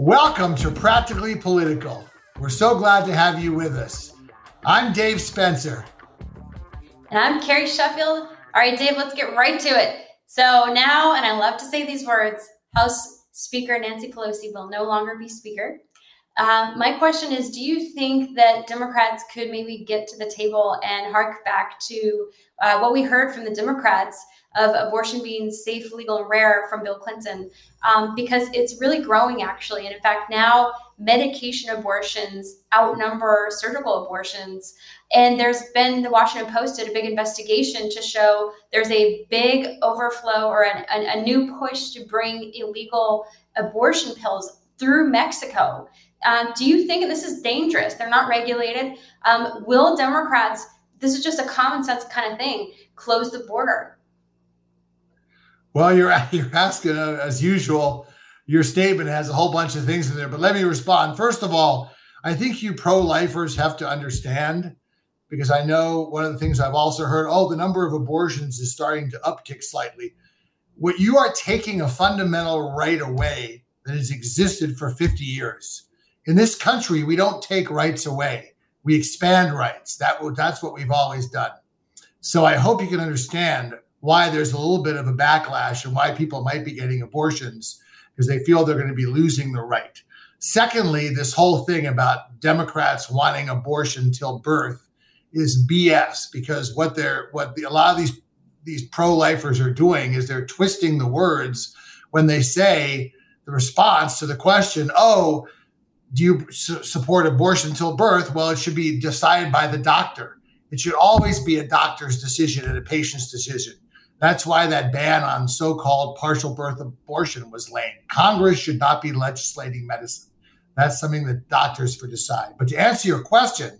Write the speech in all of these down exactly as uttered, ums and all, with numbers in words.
Welcome to Practically Political. We're so glad to have you with us. I'm Dave Spencer. And I'm Carrie Sheffield. All right, Dave, let's get right to it. So now, and I love to say these words, House Speaker Nancy Pelosi will no longer be Speaker. Um, my question is, do you think that Democrats could maybe get to the table and hark back to uh, what we heard from the Democrats of abortion being safe, legal, and rare from Bill Clinton? Um, because it's really growing, actually. And in fact, now medication abortions outnumber surgical abortions. And there's been, the Washington Post did a big investigation to show there's a big overflow or an, an, a new push to bring illegal abortion pills through Mexico. Um, do you think, and this is dangerous, they're not regulated, um, will Democrats, this is just a common sense kind of thing, close the border? Well, you're you're asking, uh, as usual, your statement has a whole bunch of things in there, but let me respond. First of all, I think you pro-lifers have to understand, because I know one of the things I've also heard, oh, the number of abortions is starting to uptick slightly. What you are taking a fundamental right away that has existed for fifty years. In this country, we don't take rights away. We expand rights. That That's what we've always done. So I hope you can understand why there's a little bit of a backlash and why people might be getting abortions because they feel they're going to be losing the right. Secondly, this whole thing about Democrats wanting abortion till birth is B S, because what they're what the, a lot of these these pro-lifers are doing is they're twisting the words when they say the response to the question, oh, do you su- support abortion till birth? Well, it should be decided by the doctor. It should always be a doctor's decision and a patient's decision. That's why that ban on so-called partial birth abortion was lame. Congress should not be legislating medicine. That's something that doctors for decide. But to answer your question,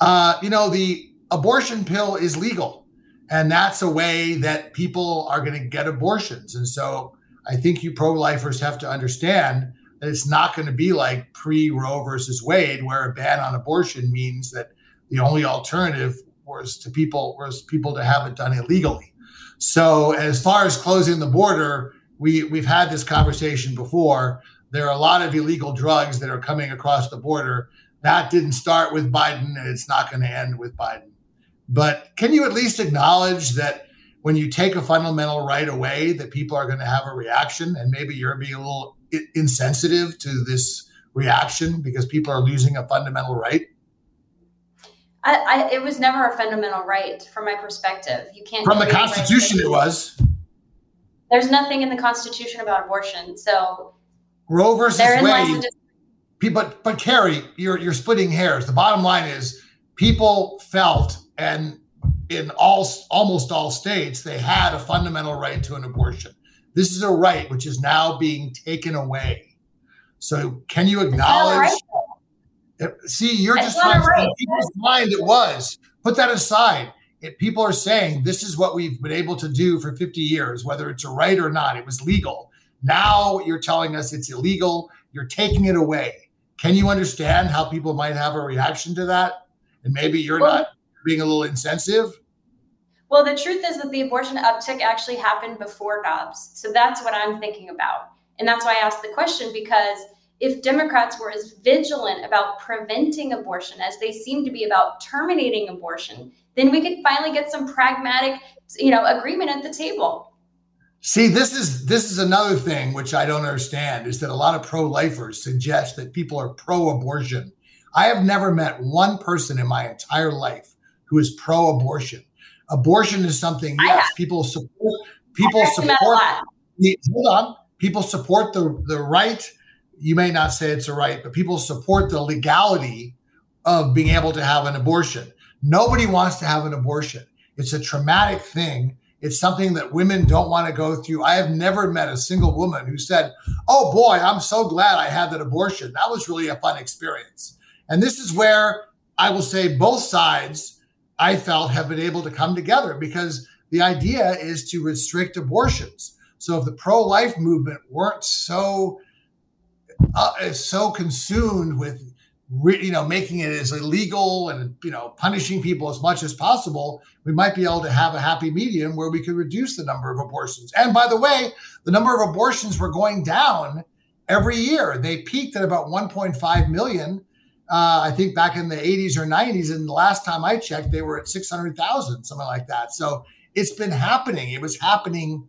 uh, you know, the abortion pill is legal, and that's a way that people are going to get abortions. And so I think you pro-lifers have to understand that it's not going to be like pre-Roe versus Wade, where a ban on abortion means that the only alternative was to people was people to have it done illegally. So as far as closing the border, we, we've had this conversation before. There are a lot of illegal drugs that are coming across the border. That didn't start with Biden, and it's not going to end with Biden. But can you at least acknowledge that when you take a fundamental right away, that people are going to have a reaction, and maybe you're being a little insensitive to this reaction because people are losing a fundamental right? I, I, it was never a fundamental right from my perspective. You can't. From the Constitution, right. It was. There's nothing in the Constitution about abortion, so. Roe versus Wade. Dis- but but Carrie, you're you're splitting hairs. The bottom line is people felt, and in all almost all states, they had a fundamental right to an abortion. This is a right which is now being taken away. So can you acknowledge? See, you're just trying to right. people's mind it was. Put that aside. If people are saying this is what we've been able to do for fifty years, whether it's a right or not, it was legal. Now you're telling us it's illegal. You're taking it away. Can you understand how people might have a reaction to that? And maybe you're well, not being a little insensitive. Well, the truth is that the abortion uptick actually happened before Dobbs. So that's what I'm thinking about. And that's why I asked the question, because if Democrats were as vigilant about preventing abortion as they seem to be about terminating abortion, then we could finally get some pragmatic, you know, agreement at the table. See, this is this is another thing which I don't understand, is that a lot of pro-lifers suggest that people are pro-abortion. I have never met one person in my entire life who is pro-abortion. Abortion is something, yes, people support. People support. Hold on. People support the the right. You may not say it's a right, but people support the legality of being able to have an abortion. Nobody wants to have an abortion. It's a traumatic thing. It's something that women don't want to go through. I have never met a single woman who said, oh boy, I'm so glad I had that abortion. That was really a fun experience. And this is where I will say both sides, I felt, have been able to come together, because the idea is to restrict abortions. So if the pro-life movement weren't so Uh, is so consumed with, you know, making it as illegal and, you know, punishing people as much as possible, we might be able to have a happy medium where we could reduce the number of abortions. And by the way, the number of abortions were going down every year. They peaked at about one point five million. Uh, I think back in the eighties or nineties, and the last time I checked, they were at six hundred thousand, something like that. So it's been happening. It was happening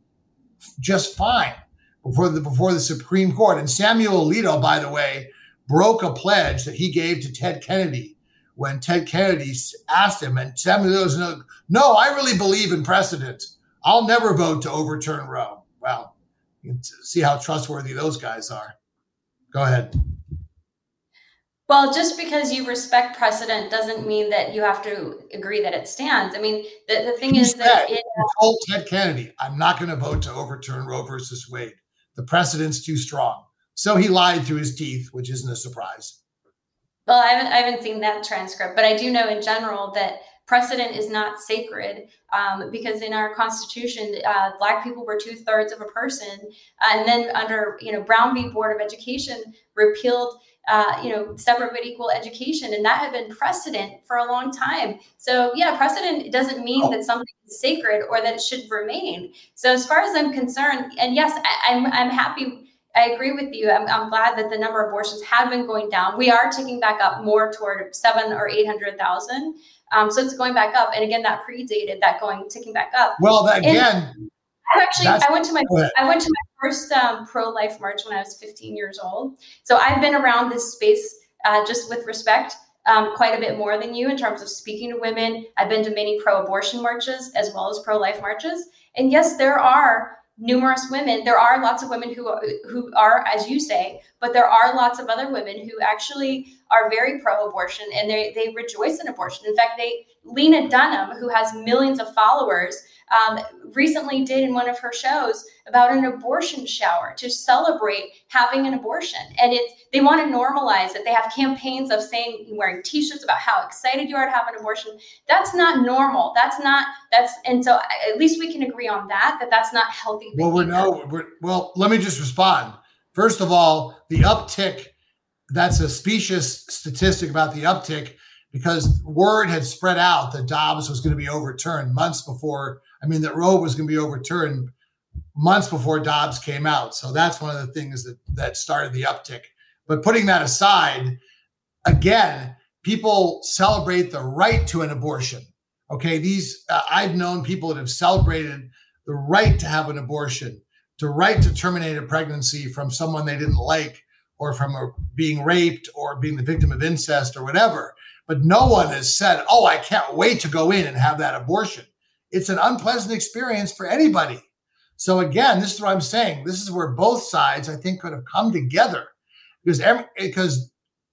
just fine before the before the Supreme Court. And Samuel Alito, by the way, broke a pledge that he gave to Ted Kennedy when Ted Kennedy asked him. And Samuel Alito was no, no, I really believe in precedent. I'll never vote to overturn Roe. Wow. You can see how trustworthy those guys are. Go ahead. Well, just because you respect precedent doesn't mean that you have to agree that it stands. I mean, the, the thing he is said, that it uh, told Ted Kennedy, I'm not going to vote to overturn Roe versus Wade. The precedent's too strong. So he lied through his teeth, which isn't a surprise. Well, I haven't, I haven't seen that transcript, but I do know in general that precedent is not sacred, um, because in our Constitution, uh, Black people were two thirds of a person. And then under, you know, Brown v Board of Education repealed Uh, you know, separate but equal education. And that had been precedent for a long time. So yeah, precedent doesn't mean oh. that something is sacred or that it should remain. So as far as I'm concerned, and yes, I, I'm I'm happy. I agree with you. I'm, I'm glad that the number of abortions have been going down. We are ticking back up more toward seven or eight hundred thousand. Um, so it's going back up. And again, that predated that going ticking back up. Well, that, again, and I actually, I went to my, I went to my, first um, pro-life march when I was fifteen years old. So I've been around this space, uh, just with respect, um, quite a bit more than you in terms of speaking to women. I've been to many pro-abortion marches as well as pro-life marches. And yes, there are numerous women. There are lots of women who, who are, as you say, but there are lots of other women who actually are very pro-abortion and they, they rejoice in abortion. In fact, they Lena Dunham, who has millions of followers, um, recently did in one of her shows about an abortion shower to celebrate having an abortion. And it's, they want to normalize it. They have campaigns of saying, wearing t-shirts about how excited you are to have an abortion. That's not normal. That's not, that's, and so at least we can agree on that, that that's not healthy behavior. Well, we're no, we're, well, let me just respond. First of all, the uptick, that's a specious statistic about the uptick, because word had spread out that Dobbs was going to be overturned months before, I mean, that Roe was going to be overturned months before Dobbs came out. So that's one of the things that, that started the uptick. But putting that aside, again, people celebrate the right to an abortion. Okay, these uh, I've known people that have celebrated the right to have an abortion, the right to terminate a pregnancy from someone they didn't like, or from a, being raped or being the victim of incest or whatever. But no one has said, oh, I can't wait to go in and have that abortion. It's an unpleasant experience for anybody. So again, this is what I'm saying. This is where both sides, I think, could have come together, because every, because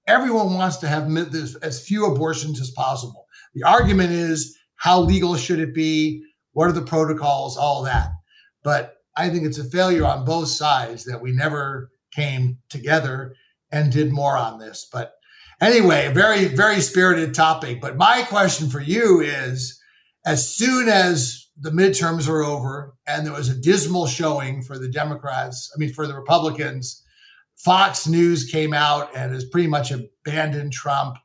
everyone wants to have this, as few abortions as possible. The argument is, how legal should it be? What are the protocols? All that. But I think it's a failure on both sides that we never came together and did more on this. But anyway, a very, very spirited topic. But my question for you is, as soon as the midterms are over and there was a dismal showing for the Democrats, I mean, for the Republicans, Fox News came out and has pretty much abandoned Trump.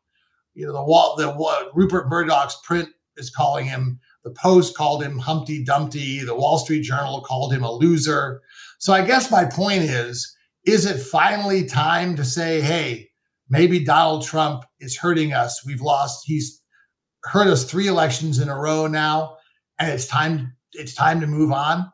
You know, the wall, the wall, Rupert Murdoch's print is calling him, the Post called him Humpty Dumpty, the Wall Street Journal called him a loser. So I guess my point is, is it finally time to say, hey, maybe Donald Trump is hurting us. We've lost. He's hurt us three elections in a row now, and it's time. It's time to move on.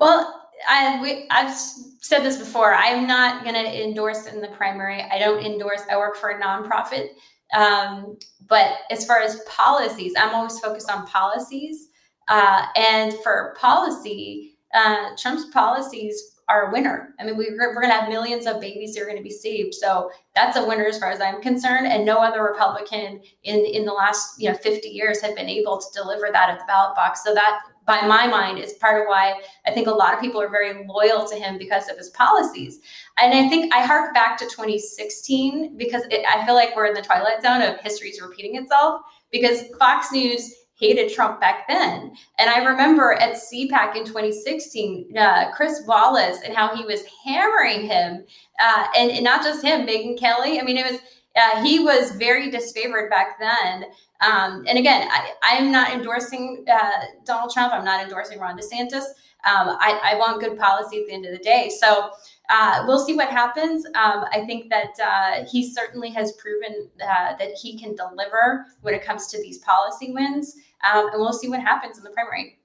Well, I, we, I've said this before. I'm not going to endorse in the primary. I don't endorse. I work for a nonprofit. Um, but as far as policies, I'm always focused on policies. Uh, and for policy, uh, Trump's policies are a winner. I mean, we're, we're going to have millions of babies that are going to be saved. So that's a winner as far as I'm concerned. And no other Republican in, in the last, you know, fifty years have been able to deliver that at the ballot box. So that, by my mind, is part of why I think a lot of people are very loyal to him, because of his policies. And I think I hark back to twenty sixteen, because it, I feel like we're in the twilight zone of history's repeating itself, because Fox News hated Trump back then. And I remember at C PAC in twenty sixteen, uh, Chris Wallace and how he was hammering him, uh, and, and not just him, Megyn Kelly. I mean, it was, Uh, he was very disfavored back then. Um, and again, I, I'm not endorsing uh, Donald Trump. I'm not endorsing Ron DeSantis. Um, I, I want good policy at the end of the day. So uh, we'll see what happens. Um, I think that uh, he certainly has proven uh, that he can deliver when it comes to these policy wins. Um, and we'll see what happens in the primary.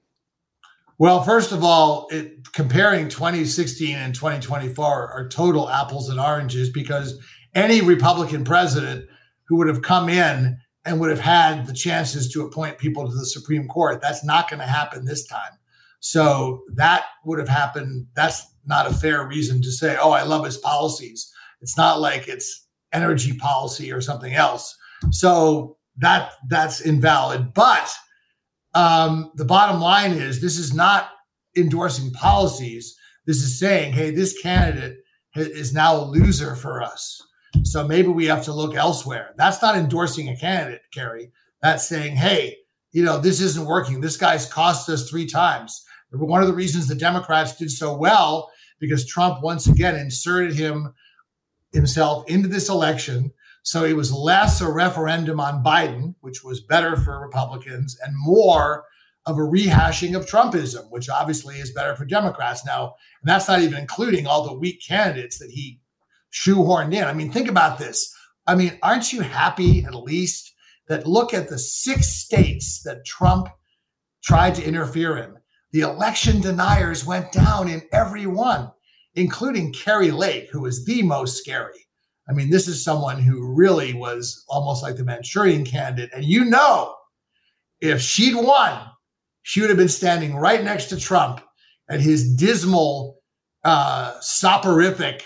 Well, first of all, it, comparing twenty sixteen and twenty twenty-four are total apples and oranges, because any Republican president who would have come in and would have had the chances to appoint people to the Supreme Court, that's not going to happen this time. So that would have happened. That's not a fair reason to say, oh, I love his policies. It's not like it's energy policy or something else. So that that's invalid. But um, the bottom line is, this is not endorsing policies. This is saying, hey, this candidate is now a loser for us. So maybe we have to look elsewhere. That's not endorsing a candidate, Carrie. That's saying, hey, you know, this isn't working. This guy's cost us three times. One of the reasons the Democrats did so well, because Trump once again inserted him himself into this election. So it was less a referendum on Biden, which was better for Republicans, and more of a rehashing of Trumpism, which obviously is better for Democrats now. And that's not even including all the weak candidates that he shoehorned in. I mean, think about this. I mean, aren't you happy at least that look at the six states that Trump tried to interfere in? The election deniers went down in every one, including Kari Lake, who is the most scary. I mean, this is someone who really was almost like the Manchurian Candidate. And you know, if she'd won, she would have been standing right next to Trump at his dismal, uh, soporific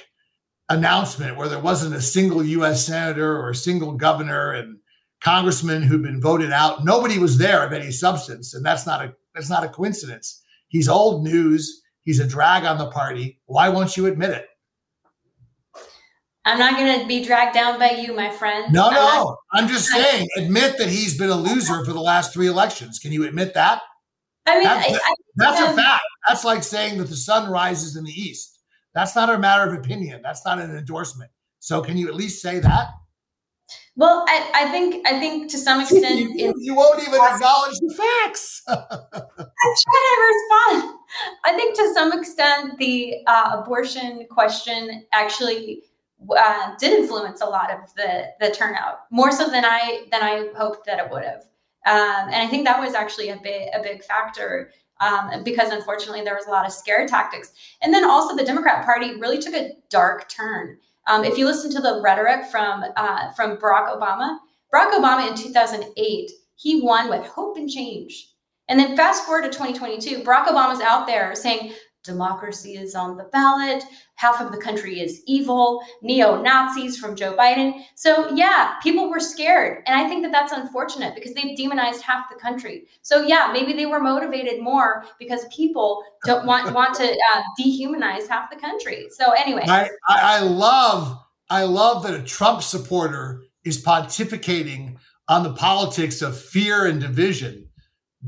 announcement, where there wasn't a single U S senator or a single governor and congressman who'd been voted out. Nobody was there of any substance, and that's not a that's not a coincidence. He's old news. He's a drag on the party. Why won't you admit it? I'm not going to be dragged down by you, my friend. No, I'm no. Not- I'm just saying, admit that he's been a loser for the last three elections. Can you admit that? I mean, that's, I, I, that's um, a fact. That's like saying that the sun rises in the east. That's not a matter of opinion. That's not an endorsement. So can you at least say that? Well, I, I think I think to some extent you, you won't even acknowledge the facts. I'm trying to respond. I think to some extent the uh, abortion question actually uh, did influence a lot of the the turnout, more so than I than I hoped that it would have. Um, and I think that was actually a big, a big factor um, because, unfortunately, there was a lot of scare tactics. And then also the Democrat Party really took a dark turn. Um, if you listen to the rhetoric from uh, from Barack Obama, Barack Obama in two thousand eight, he won with hope and change. And then fast forward to twenty twenty-two, Barack Obama's out there saying democracy is on the ballot. Half of the country is evil, neo-Nazis from Joe Biden. So yeah, people were scared. And I think that that's unfortunate because they've demonized half the country. So yeah, maybe they were motivated more because people don't want, want to uh, dehumanize half the country. So anyway. I, I, I love, I love that a Trump supporter is pontificating on the politics of fear and division.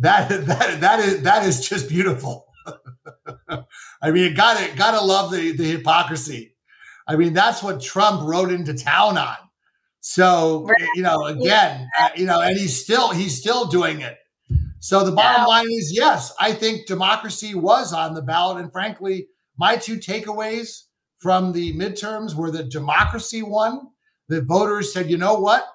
That, that, that is, that is just beautiful. I mean, gotta gotta love the, the hypocrisy. I mean, that's what Trump rode into town on. So right. you know, again, yeah. you know, and he's still he's still doing it. So the bottom wow. line is, yes, I think democracy was on the ballot. And frankly, my two takeaways from the midterms were that democracy won. The voters said, you know what,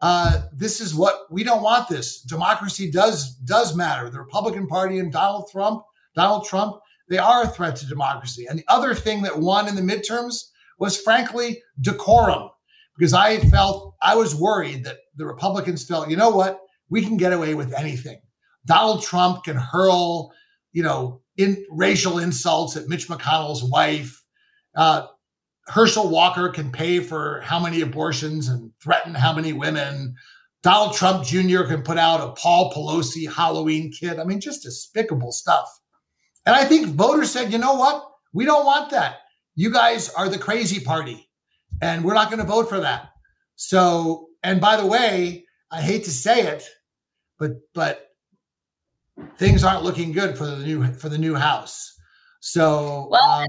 uh, this is what we don't want. This democracy does does matter. The Republican Party and Donald Trump. Donald Trump, they are a threat to democracy. And the other thing that won in the midterms was, frankly, decorum, because I felt, I was worried that the Republicans felt, you know what, we can get away with anything. Donald Trump can hurl, you know, in racial insults at Mitch McConnell's wife. Uh, Herschel Walker can pay for how many abortions and threaten how many women. Donald Trump Junior can put out a Paul Pelosi Halloween kid. I mean, just despicable stuff. And I think voters said, you know what? We don't want that. You guys are the crazy party, and we're not going to vote for that. So, and by the way, I hate to say it, but but things aren't looking good for the new for the new House. So, well, um,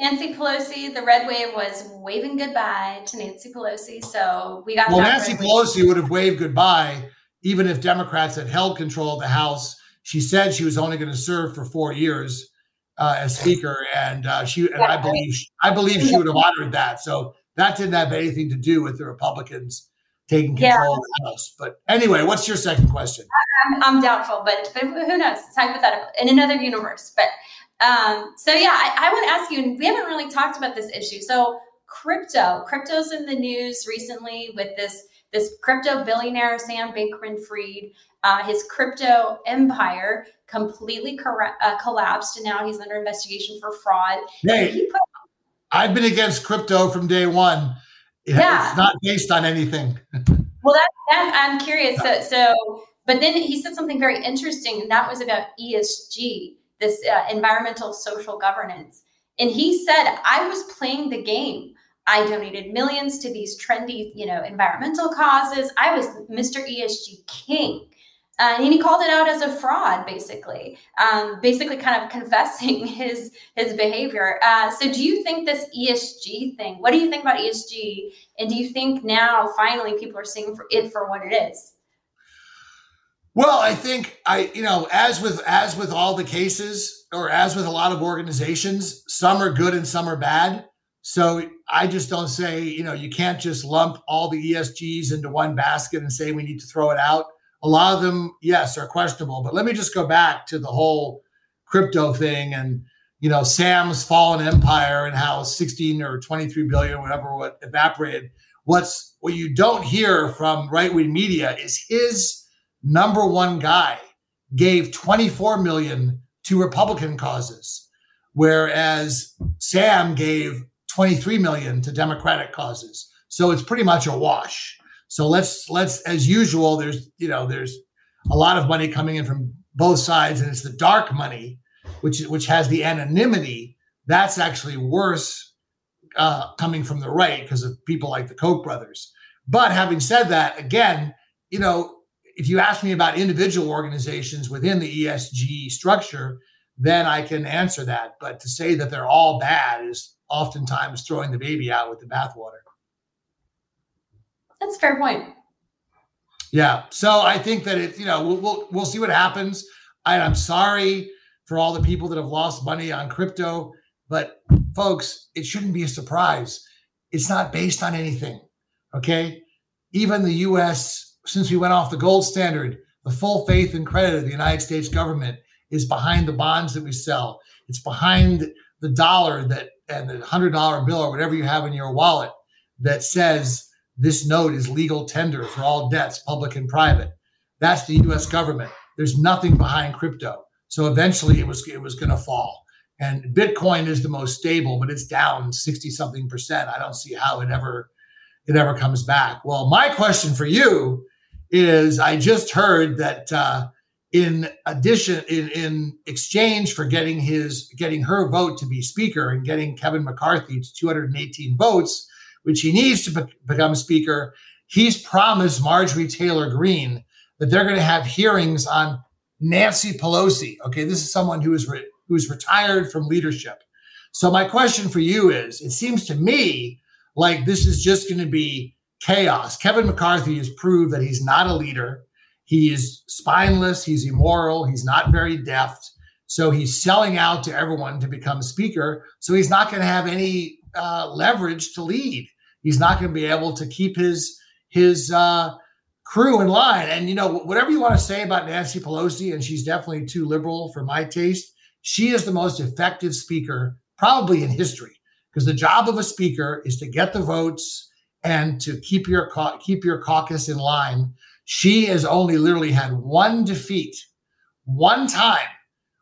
Nancy Pelosi, the red wave was waving goodbye to Nancy Pelosi. So we got. Well, Nancy Pelosi would have waved goodbye even if Democrats had held control of the House. She said she was only going to serve for four years uh, as Speaker, and uh, she and I believe she, I believe she would have honored that. So that didn't have anything to do with the Republicans taking control yeah. of the House. But anyway, what's your second question? I'm, I'm doubtful, but, but who knows? It's hypothetical in another universe, but. Um, so yeah, I, I want to ask you, and we haven't really talked about this issue. So crypto, crypto's in the news recently with this, this crypto billionaire, Sam Bankman-Fried, uh, his crypto empire completely cor- uh, collapsed. And now he's under investigation for fraud. Hey, he put- I've been against crypto from day one. It, yeah. It's not based on anything. Well, that, that I'm curious. So, so, but then he said something very interesting, and that was about E S G. This uh, environmental social governance. And he said, I was playing the game. I donated millions to these trendy, you know, environmental causes. I was Mister E S G king. Uh, and he called it out as a fraud, basically, um, basically kind of confessing his, his behavior. Uh, so do you think this E S G thing, what do you think about E S G? And do you think now finally people are seeing for it for what it is? Well, I think I, you know, as with as with all the cases, or as with a lot of organizations, some are good and some are bad. So I just don't say, you know, you can't just lump all the E S Gs into one basket and say we need to throw it out. A lot of them, yes, are questionable. But let me just go back to the whole crypto thing and, you know, Sam's fallen empire and how sixteen or twenty-three billion, whatever, what evaporated. What's what you don't hear from right-wing media is his number one guy gave twenty-four million to Republican causes, whereas Sam gave twenty-three million to Democratic causes. So it's pretty much a wash. So let's let's as usual, there's you know there's a lot of money coming in from both sides, and it's the dark money, which which has the anonymity that's actually worse uh, coming from the right because of people like the Koch brothers. But having said that, again, you know. If you ask me about individual organizations within the E S G structure, then I can answer that. But to say that they're all bad is oftentimes throwing the baby out with the bathwater. That's a fair point. Yeah. So I think that it, you know, we'll we'll, we'll see what happens. I, I'm sorry for all the people that have lost money on crypto, but folks, it shouldn't be a surprise. It's not based on anything. Okay. Even the U S since we went off the gold standard, the full faith and credit of the United States government is behind the bonds that we sell. It's behind the dollar that and the one hundred dollar bill or whatever you have in your wallet that says this note is legal tender for all debts, public and private. That's the U S government. There's nothing behind crypto. So eventually it was it was going to fall. And Bitcoin is the most stable, but it's down sixty something percent. I don't see how it ever it ever comes back. Well, my question for you is I just heard that uh, in addition, in, in exchange for getting his getting her vote to be speaker and getting Kevin McCarthy to two hundred eighteen votes, which he needs to be- become speaker, he's promised Marjorie Taylor Greene that they're going to have hearings on Nancy Pelosi. Okay, this is someone who is re- who is retired from leadership. So my question for you is: it seems to me like this is just going to be chaos. Kevin McCarthy has proved that he's not a leader. He is spineless. He's immoral. He's not very deft. So he's selling out to everyone to become speaker. So he's not going to have any uh, leverage to lead. He's not going to be able to keep his his uh, crew in line. And, you know, whatever you want to say about Nancy Pelosi, and she's definitely too liberal for my taste, she is the most effective speaker probably in history because the job of a speaker is to get the votes and to keep your keep your caucus in line. She has only literally had one defeat, one time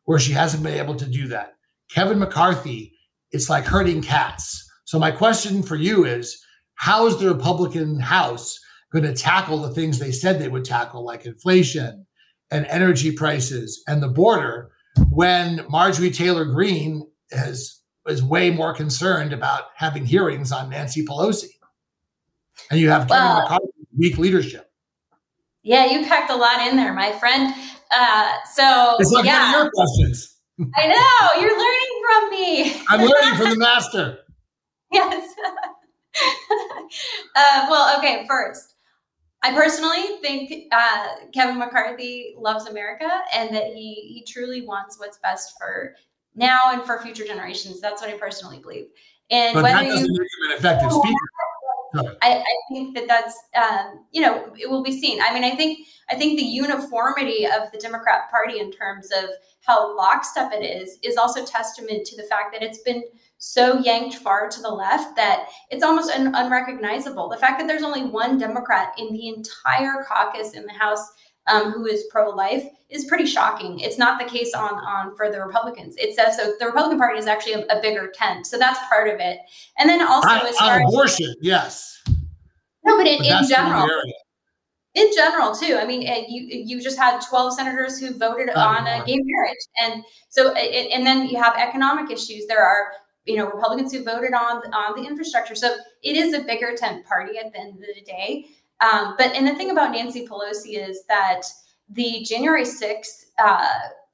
where she hasn't been able to do that. Kevin McCarthy, it's like herding cats. So my question for you is, how is the Republican House going to tackle the things they said they would tackle, like inflation and energy prices and the border, when Marjorie Taylor Greene is, is way more concerned about having hearings on Nancy Pelosi? And you have Kevin well, McCarthy's weak leadership. Yeah, you packed a lot in there, my friend. Uh, so, it's not yeah. Your questions. I know. You're learning from me. I'm learning from the master. Yes. uh, well, okay, first, I personally think uh, Kevin McCarthy loves America and that he he truly wants what's best for now and for future generations. That's what I personally believe. And but whether that doesn't you, make him an effective speaker. I, I think that that's, um, you know, it will be seen. I mean, I think I think the uniformity of the Democrat Party in terms of how lockstep it is, is also testament to the fact that it's been so yanked far to the left that it's almost un- unrecognizable. The fact that there's only one Democrat in the entire caucus in the House um, who is pro-life is pretty shocking. It's not the case on, on for the Republicans. It says so. The Republican Party is actually a, a bigger tent. So that's part of it. And then also I, as far abortion, as, yes. No, but, it, but in general, in general too. I mean, it, you you just had twelve senators who voted oh, on a gay marriage, and so it, and then you have economic issues. There are you know Republicans who voted on on the infrastructure. So it is a bigger tent party at the end of the day. Um, but and the thing about Nancy Pelosi is that the January sixth uh,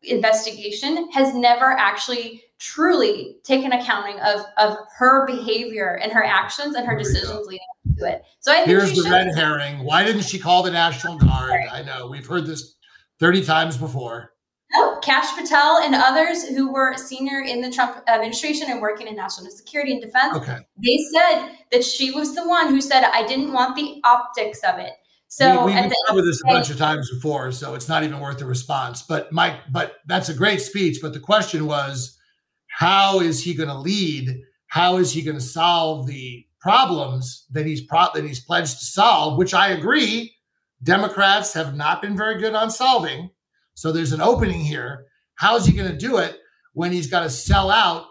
investigation has never actually truly taken accounting of of her behavior and her actions and her decisions leading up to it. So I think here's the red herring. Why didn't she call the National Guard? I know we've heard this thirty times before. No, Kash Patel and others who were senior in the Trump administration and working in national security and defense, okay. They said that she was the one who said, I didn't want the optics of it. So we, we've covered this a bunch of times before, so it's not even worth the response. But Mike, but that's a great speech. But the question was, how is he going to lead? How is he going to solve the problems that he's pro- that he's pledged to solve? Which I agree, Democrats have not been very good on solving. So there's an opening here. How is he going to do it when he's got to sell out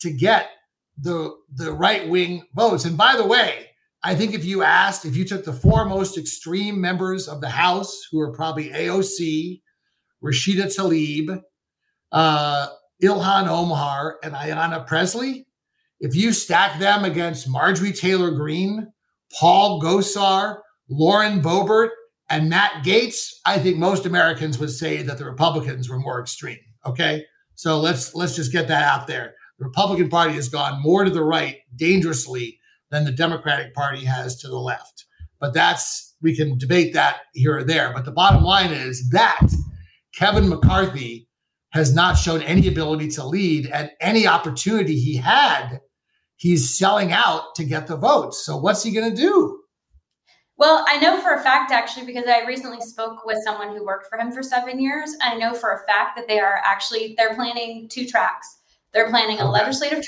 to get the the right wing votes? And by the way, I think if you asked, if you took the four most extreme members of the House, who are probably A O C, Rashida Tlaib, uh, Ilhan Omar, and Ayanna Presley, if you stack them against Marjorie Taylor Greene, Paul Gosar, Lauren Boebert, and Matt Gaetz, I think most Americans would say that the Republicans were more extreme. Okay, so let's let's just get that out there. The Republican Party has gone more to the right dangerously than the Democratic Party has to the left. But that's, we can debate that here or there. But the bottom line is that Kevin McCarthy has not shown any ability to lead, and any opportunity he had, he's selling out to get the votes. So what's he going to do? Well, I know for a fact, actually, because I recently spoke with someone who worked for him for seven years. I know for a fact that they are actually, they're planning two tracks. They're planning okay. a legislative track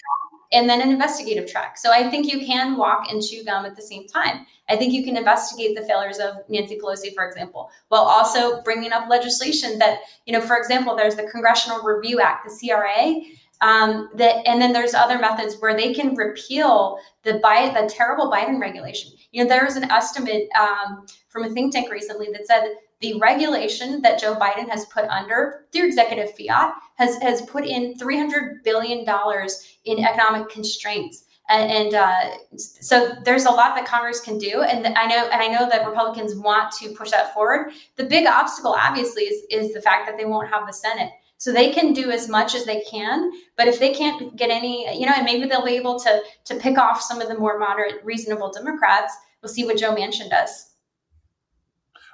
and then an investigative track. So I think you can walk and chew gum at the same time. I think you can investigate the failures of Nancy Pelosi, for example, while also bringing up legislation that, you know, for example, there's the Congressional Review Act, the C R A, um, that, and then there's other methods where they can repeal the Biden, the terrible Biden regulation. You know, there was an estimate um, from a think tank recently that said the regulation that Joe Biden has put under through executive fiat has, has put in three hundred billion dollars in economic constraints. And, and uh, so there's a lot that Congress can do. And I know and I know that Republicans want to push that forward. The big obstacle, obviously, is, is the fact that they won't have the Senate. So they can do as much as they can, but if they can't get any, you know, and maybe they'll be able to, to pick off some of the more moderate, reasonable Democrats. We'll see what Joe Manchin does.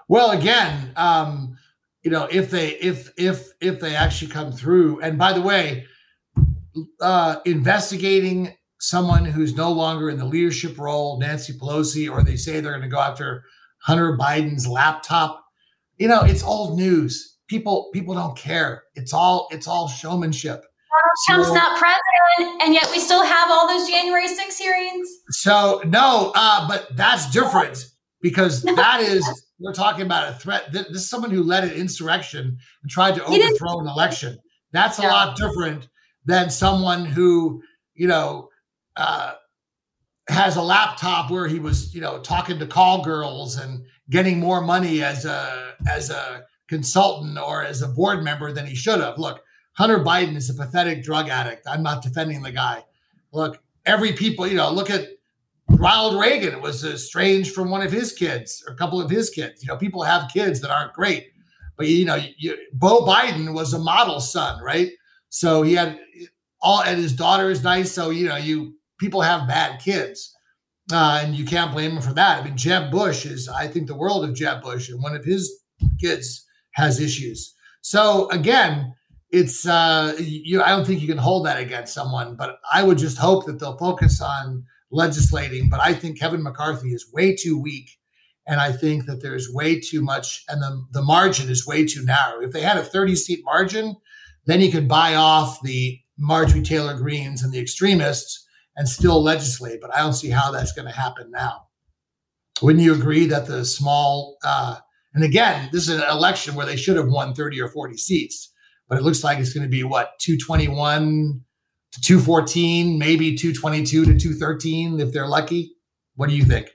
Well, again, um, you know, if they if if if they actually come through, and by the way, uh, investigating someone who's no longer in the leadership role, Nancy Pelosi, or they say they're going to go after Hunter Biden's laptop, you know, it's old news. People people don't care. It's all it's all showmanship. Donald Trump's so, not president, and yet we still have all those January sixth hearings. So no, uh, but that's different because no. that is. We're talking about a threat. This is someone who led an insurrection and tried to overthrow an election. That's a yeah. lot different than someone who, you know, uh, has a laptop where he was, you know, talking to call girls and getting more money as a as a consultant or as a board member than he should have. Look, Hunter Biden is a pathetic drug addict. I'm not defending the guy. Look, every people, you know, look at Ronald Reagan was estranged from one of his kids or a couple of his kids. You know, people have kids that aren't great, but you know, you, Bo Biden was a model son, right? So he had all, and his daughter is nice. So, you know, you people have bad kids, uh, and you can't blame him for that. I mean, Jeb Bush is, I think, the world of Jeb Bush, and one of his kids has issues. So again, it's uh, you. I don't think you can hold that against someone, but I would just hope that they'll focus on legislating. But I think Kevin McCarthy is way too weak, and I think that there's way too much, and the, the margin is way too narrow. If they had a thirty-seat margin, then you could buy off the Marjorie Taylor Greens and the extremists and still legislate. But I don't see how that's going to happen now. Wouldn't you agree that the small, uh, and again, this is an election where they should have won thirty or forty seats, but it looks like it's going to be, what, two twenty-one to two fourteen, maybe two twenty-two to two thirteen, if they're lucky. What do you think?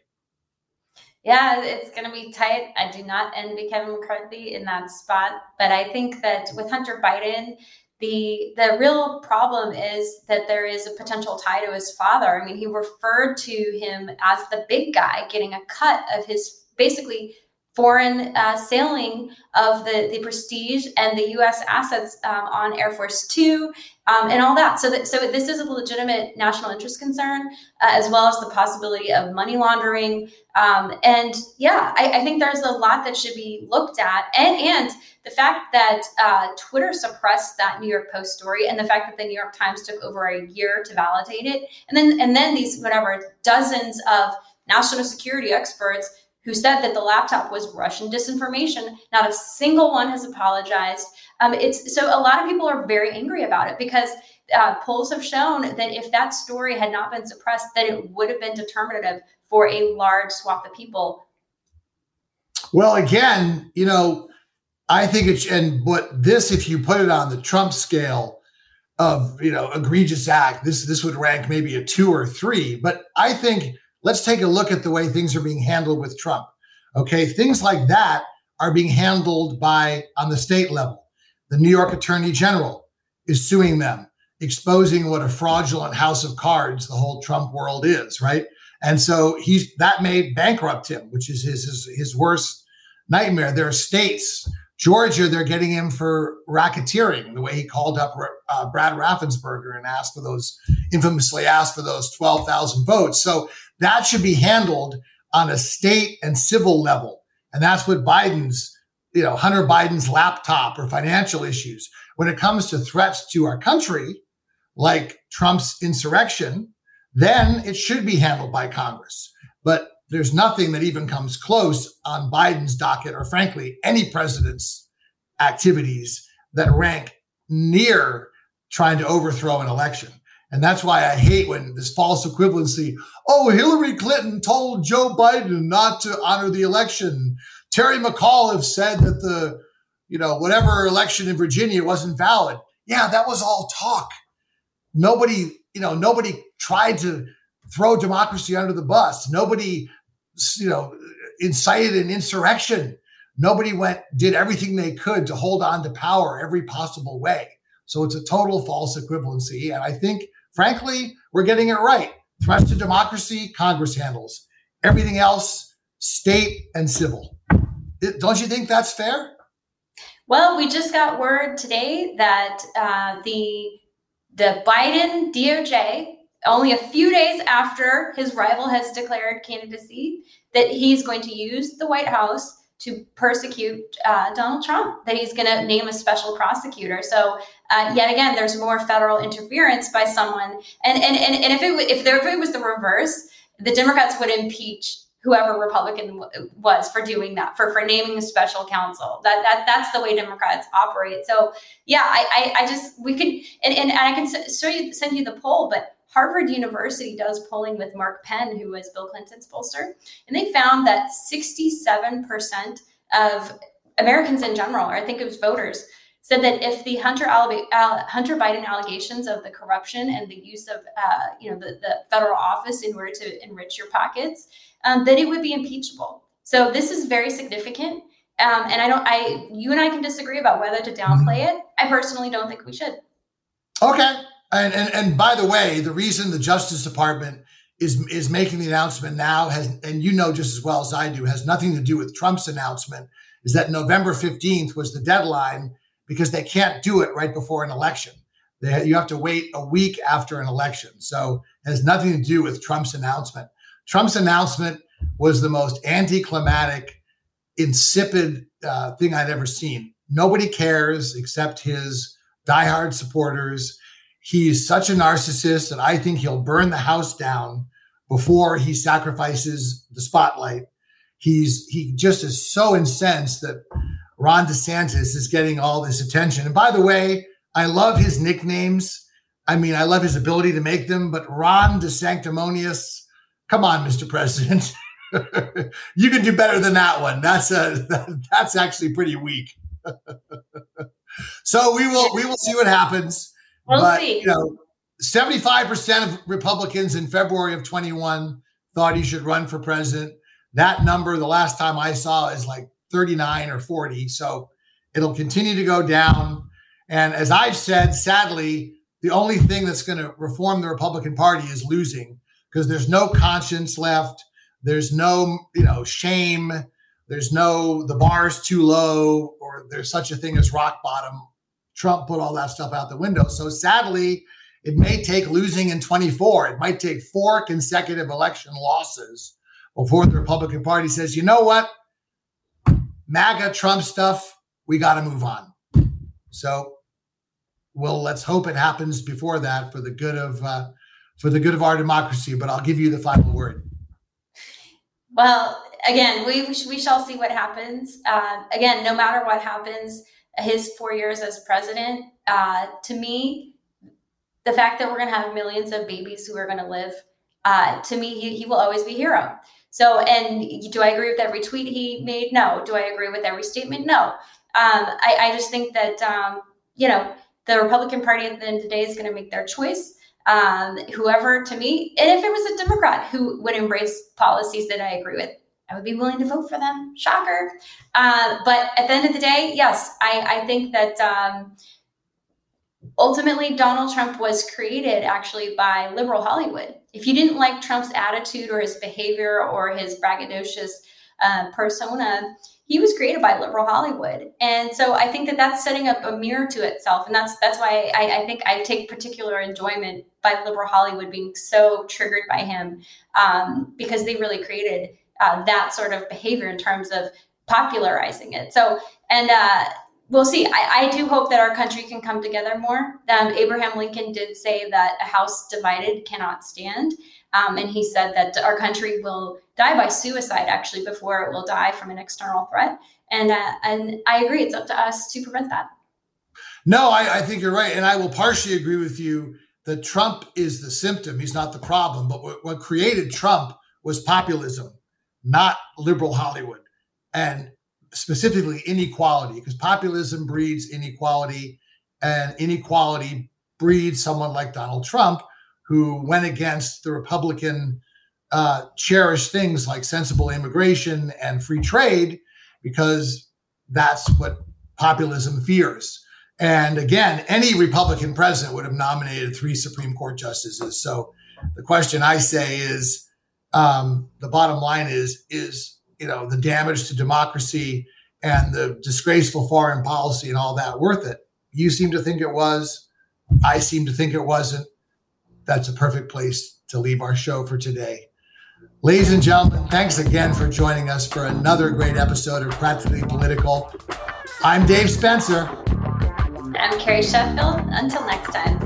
Yeah, it's going to be tight. I do not envy Kevin McCarthy in that spot. But I think that with Hunter Biden, the the real problem is that there is a potential tie to his father. I mean, he referred to him as the big guy getting a cut of his basically foreign uh, sailing of the, the prestige and the U S assets um, on Air Force Two um, and all that. So that, so this is a legitimate national interest concern, uh, as well as the possibility of money laundering. Um, and yeah, I, I think there's a lot that should be looked at. And, and the fact that uh, Twitter suppressed that New York Post story, and the fact that the New York Times took over a year to validate it. And then, and then these, whatever, dozens of national security experts who said that the laptop was Russian disinformation. Not a single one has apologized. Um, it's so a lot of people are very angry about it, because uh, polls have shown that if that story had not been suppressed, that it would have been determinative for a large swath of people. Well, again, you know, I think it's, and what this, if you put it on the Trump scale of, you know, egregious act, this, this would rank maybe a two or three, but I think, let's take a look at the way things are being handled with Trump. Okay, things like that are being handled by, on the state level, the New York Attorney General is suing them, exposing what a fraudulent house of cards the whole Trump world is, right? And so he's, that may bankrupt him, which is his, his, his worst nightmare. There are states, Georgia, they're getting him for racketeering, the way he called up uh, Brad Raffensperger and asked for those, infamously asked for those twelve thousand votes. So that should be handled on a state and civil level. And that's what Biden's, you know, Hunter Biden's laptop or financial issues. When it comes to threats to our country, like Trump's insurrection, then it should be handled by Congress. But there's nothing that even comes close on Biden's docket, or frankly, any president's activities, that rank near trying to overthrow an election. And that's why I hate when this false equivalency, oh, Hillary Clinton told Joe Biden not to honor the election. Terry McAuliffe said that the, you know, whatever election in Virginia wasn't valid. Yeah, that was all talk. Nobody, you know, nobody tried to throw democracy under the bus. Nobody, you know, incited an insurrection. Nobody went, did everything they could to hold on to power every possible way. So it's a total false equivalency. And I think, frankly, we're getting it right. Threats to democracy, Congress handles. Everything else, state and civil. It, don't you think that's fair? Well, we just got word today that uh, the the Biden D O J, only a few days after his rival has declared candidacy, that he's going to use the White House to persecute uh, Donald Trump, that he's going to name a special prosecutor. So uh, yet again, there's more federal interference by someone. And and and, and if it if there if it was the reverse, the Democrats would impeach whoever Republican w- was for doing that, for for naming a special counsel. That that that's the way Democrats operate. So yeah, I I, I just we could and, and and I can show you send you the poll, but Harvard University does polling with Mark Penn, who was Bill Clinton's pollster, and they found that sixty-seven percent of Americans in general, or I think it was voters, said that if the Hunter, Hunter Biden allegations of the corruption and the use of uh, you know the, the federal office in order to enrich your pockets, um, that it would be impeachable. So this is very significant, um, and I don't. I you and I can disagree about whether to downplay it. I personally don't think we should. Okay. And, and and by the way, the reason the Justice Department is is making the announcement now has, and you know just as well as I do, has nothing to do with Trump's announcement, is that November fifteenth was the deadline because they can't do it right before an election. They, you have to wait a week after an election. So it has nothing to do with Trump's announcement. Trump's announcement was the most anticlimactic, insipid uh, thing I'd ever seen. Nobody cares except his diehard supporters. He's such a narcissist that I think he'll burn the house down before he sacrifices the spotlight. He's he just is so incensed that Ron DeSantis is getting all this attention. And by the way, I love his nicknames. I mean, I love his ability to make them, but Ron DeSanctimonious, come on, Mister President. You can do better than that one. That's a that's actually pretty weak. So we will we will see what happens. We'll but, see. You know, seventy-five percent of Republicans in February of twenty-one thought he should run for president. That number, the last time I saw, is like thirty-nine or forty. So it'll continue to go down. And as I've said, sadly, the only thing that's going to reform the Republican Party is losing, because there's no conscience left. There's no, you know, shame. There's no, the bar's too low, or there's such a thing as rock bottom. Trump put all that stuff out the window. So sadly, it may take losing in twenty-four. It might take four consecutive election losses before the Republican Party says, you know what, MAGA Trump stuff, we got to move on. So, well, let's hope it happens before that for the good of uh, for the good of our democracy. But I'll give you the final word. Well, again, we we shall see what happens. Uh, again, no matter what happens, his four years as president, uh, to me, the fact that we're going to have millions of babies who are going to live, uh, to me, he, he will always be a hero. So, and do I agree with every tweet he made? No. Do I agree with every statement? No. Um, I, I just think that, um, you know, the Republican Party at the end of the day is going to make their choice. Um, whoever, to me, and if it was a Democrat who would embrace policies that I agree with, I would be willing to vote for them. Shocker. Uh, but at the end of the day, yes, I, I think that um, ultimately Donald Trump was created actually by liberal Hollywood. If you didn't like Trump's attitude or his behavior or his braggadocious uh, persona, he was created by liberal Hollywood. And so I think that that's setting up a mirror to itself. And that's that's why I, I think I take particular enjoyment by liberal Hollywood being so triggered by him, um, because they really created Uh, that sort of behavior in terms of popularizing it. So, and uh, we'll see. I, I do hope that our country can come together more. Um, Abraham Lincoln did say that a house divided cannot stand. Um, and he said that our country will die by suicide, actually, before it will die from an external threat. And uh, and I agree, it's up to us to prevent that. No, I, I think you're right. And I will partially agree with you that Trump is the symptom. He's not the problem. But what, what created Trump was populism, not liberal Hollywood, and specifically inequality, because populism breeds inequality, and inequality breeds someone like Donald Trump, who went against the Republican uh, cherished things like sensible immigration and free trade, because that's what populism fears. And again, any Republican president would have nominated three Supreme Court justices. So the question I say is, Um, the bottom line is, is, you know, the damage to democracy and the disgraceful foreign policy and all that worth it? You seem to think it was. I seem to think it wasn't. That's a perfect place to leave our show for today. Ladies and gentlemen, thanks again for joining us for another great episode of Practically Political. I'm Dave Spencer. I'm Carrie Sheffield. Until next time.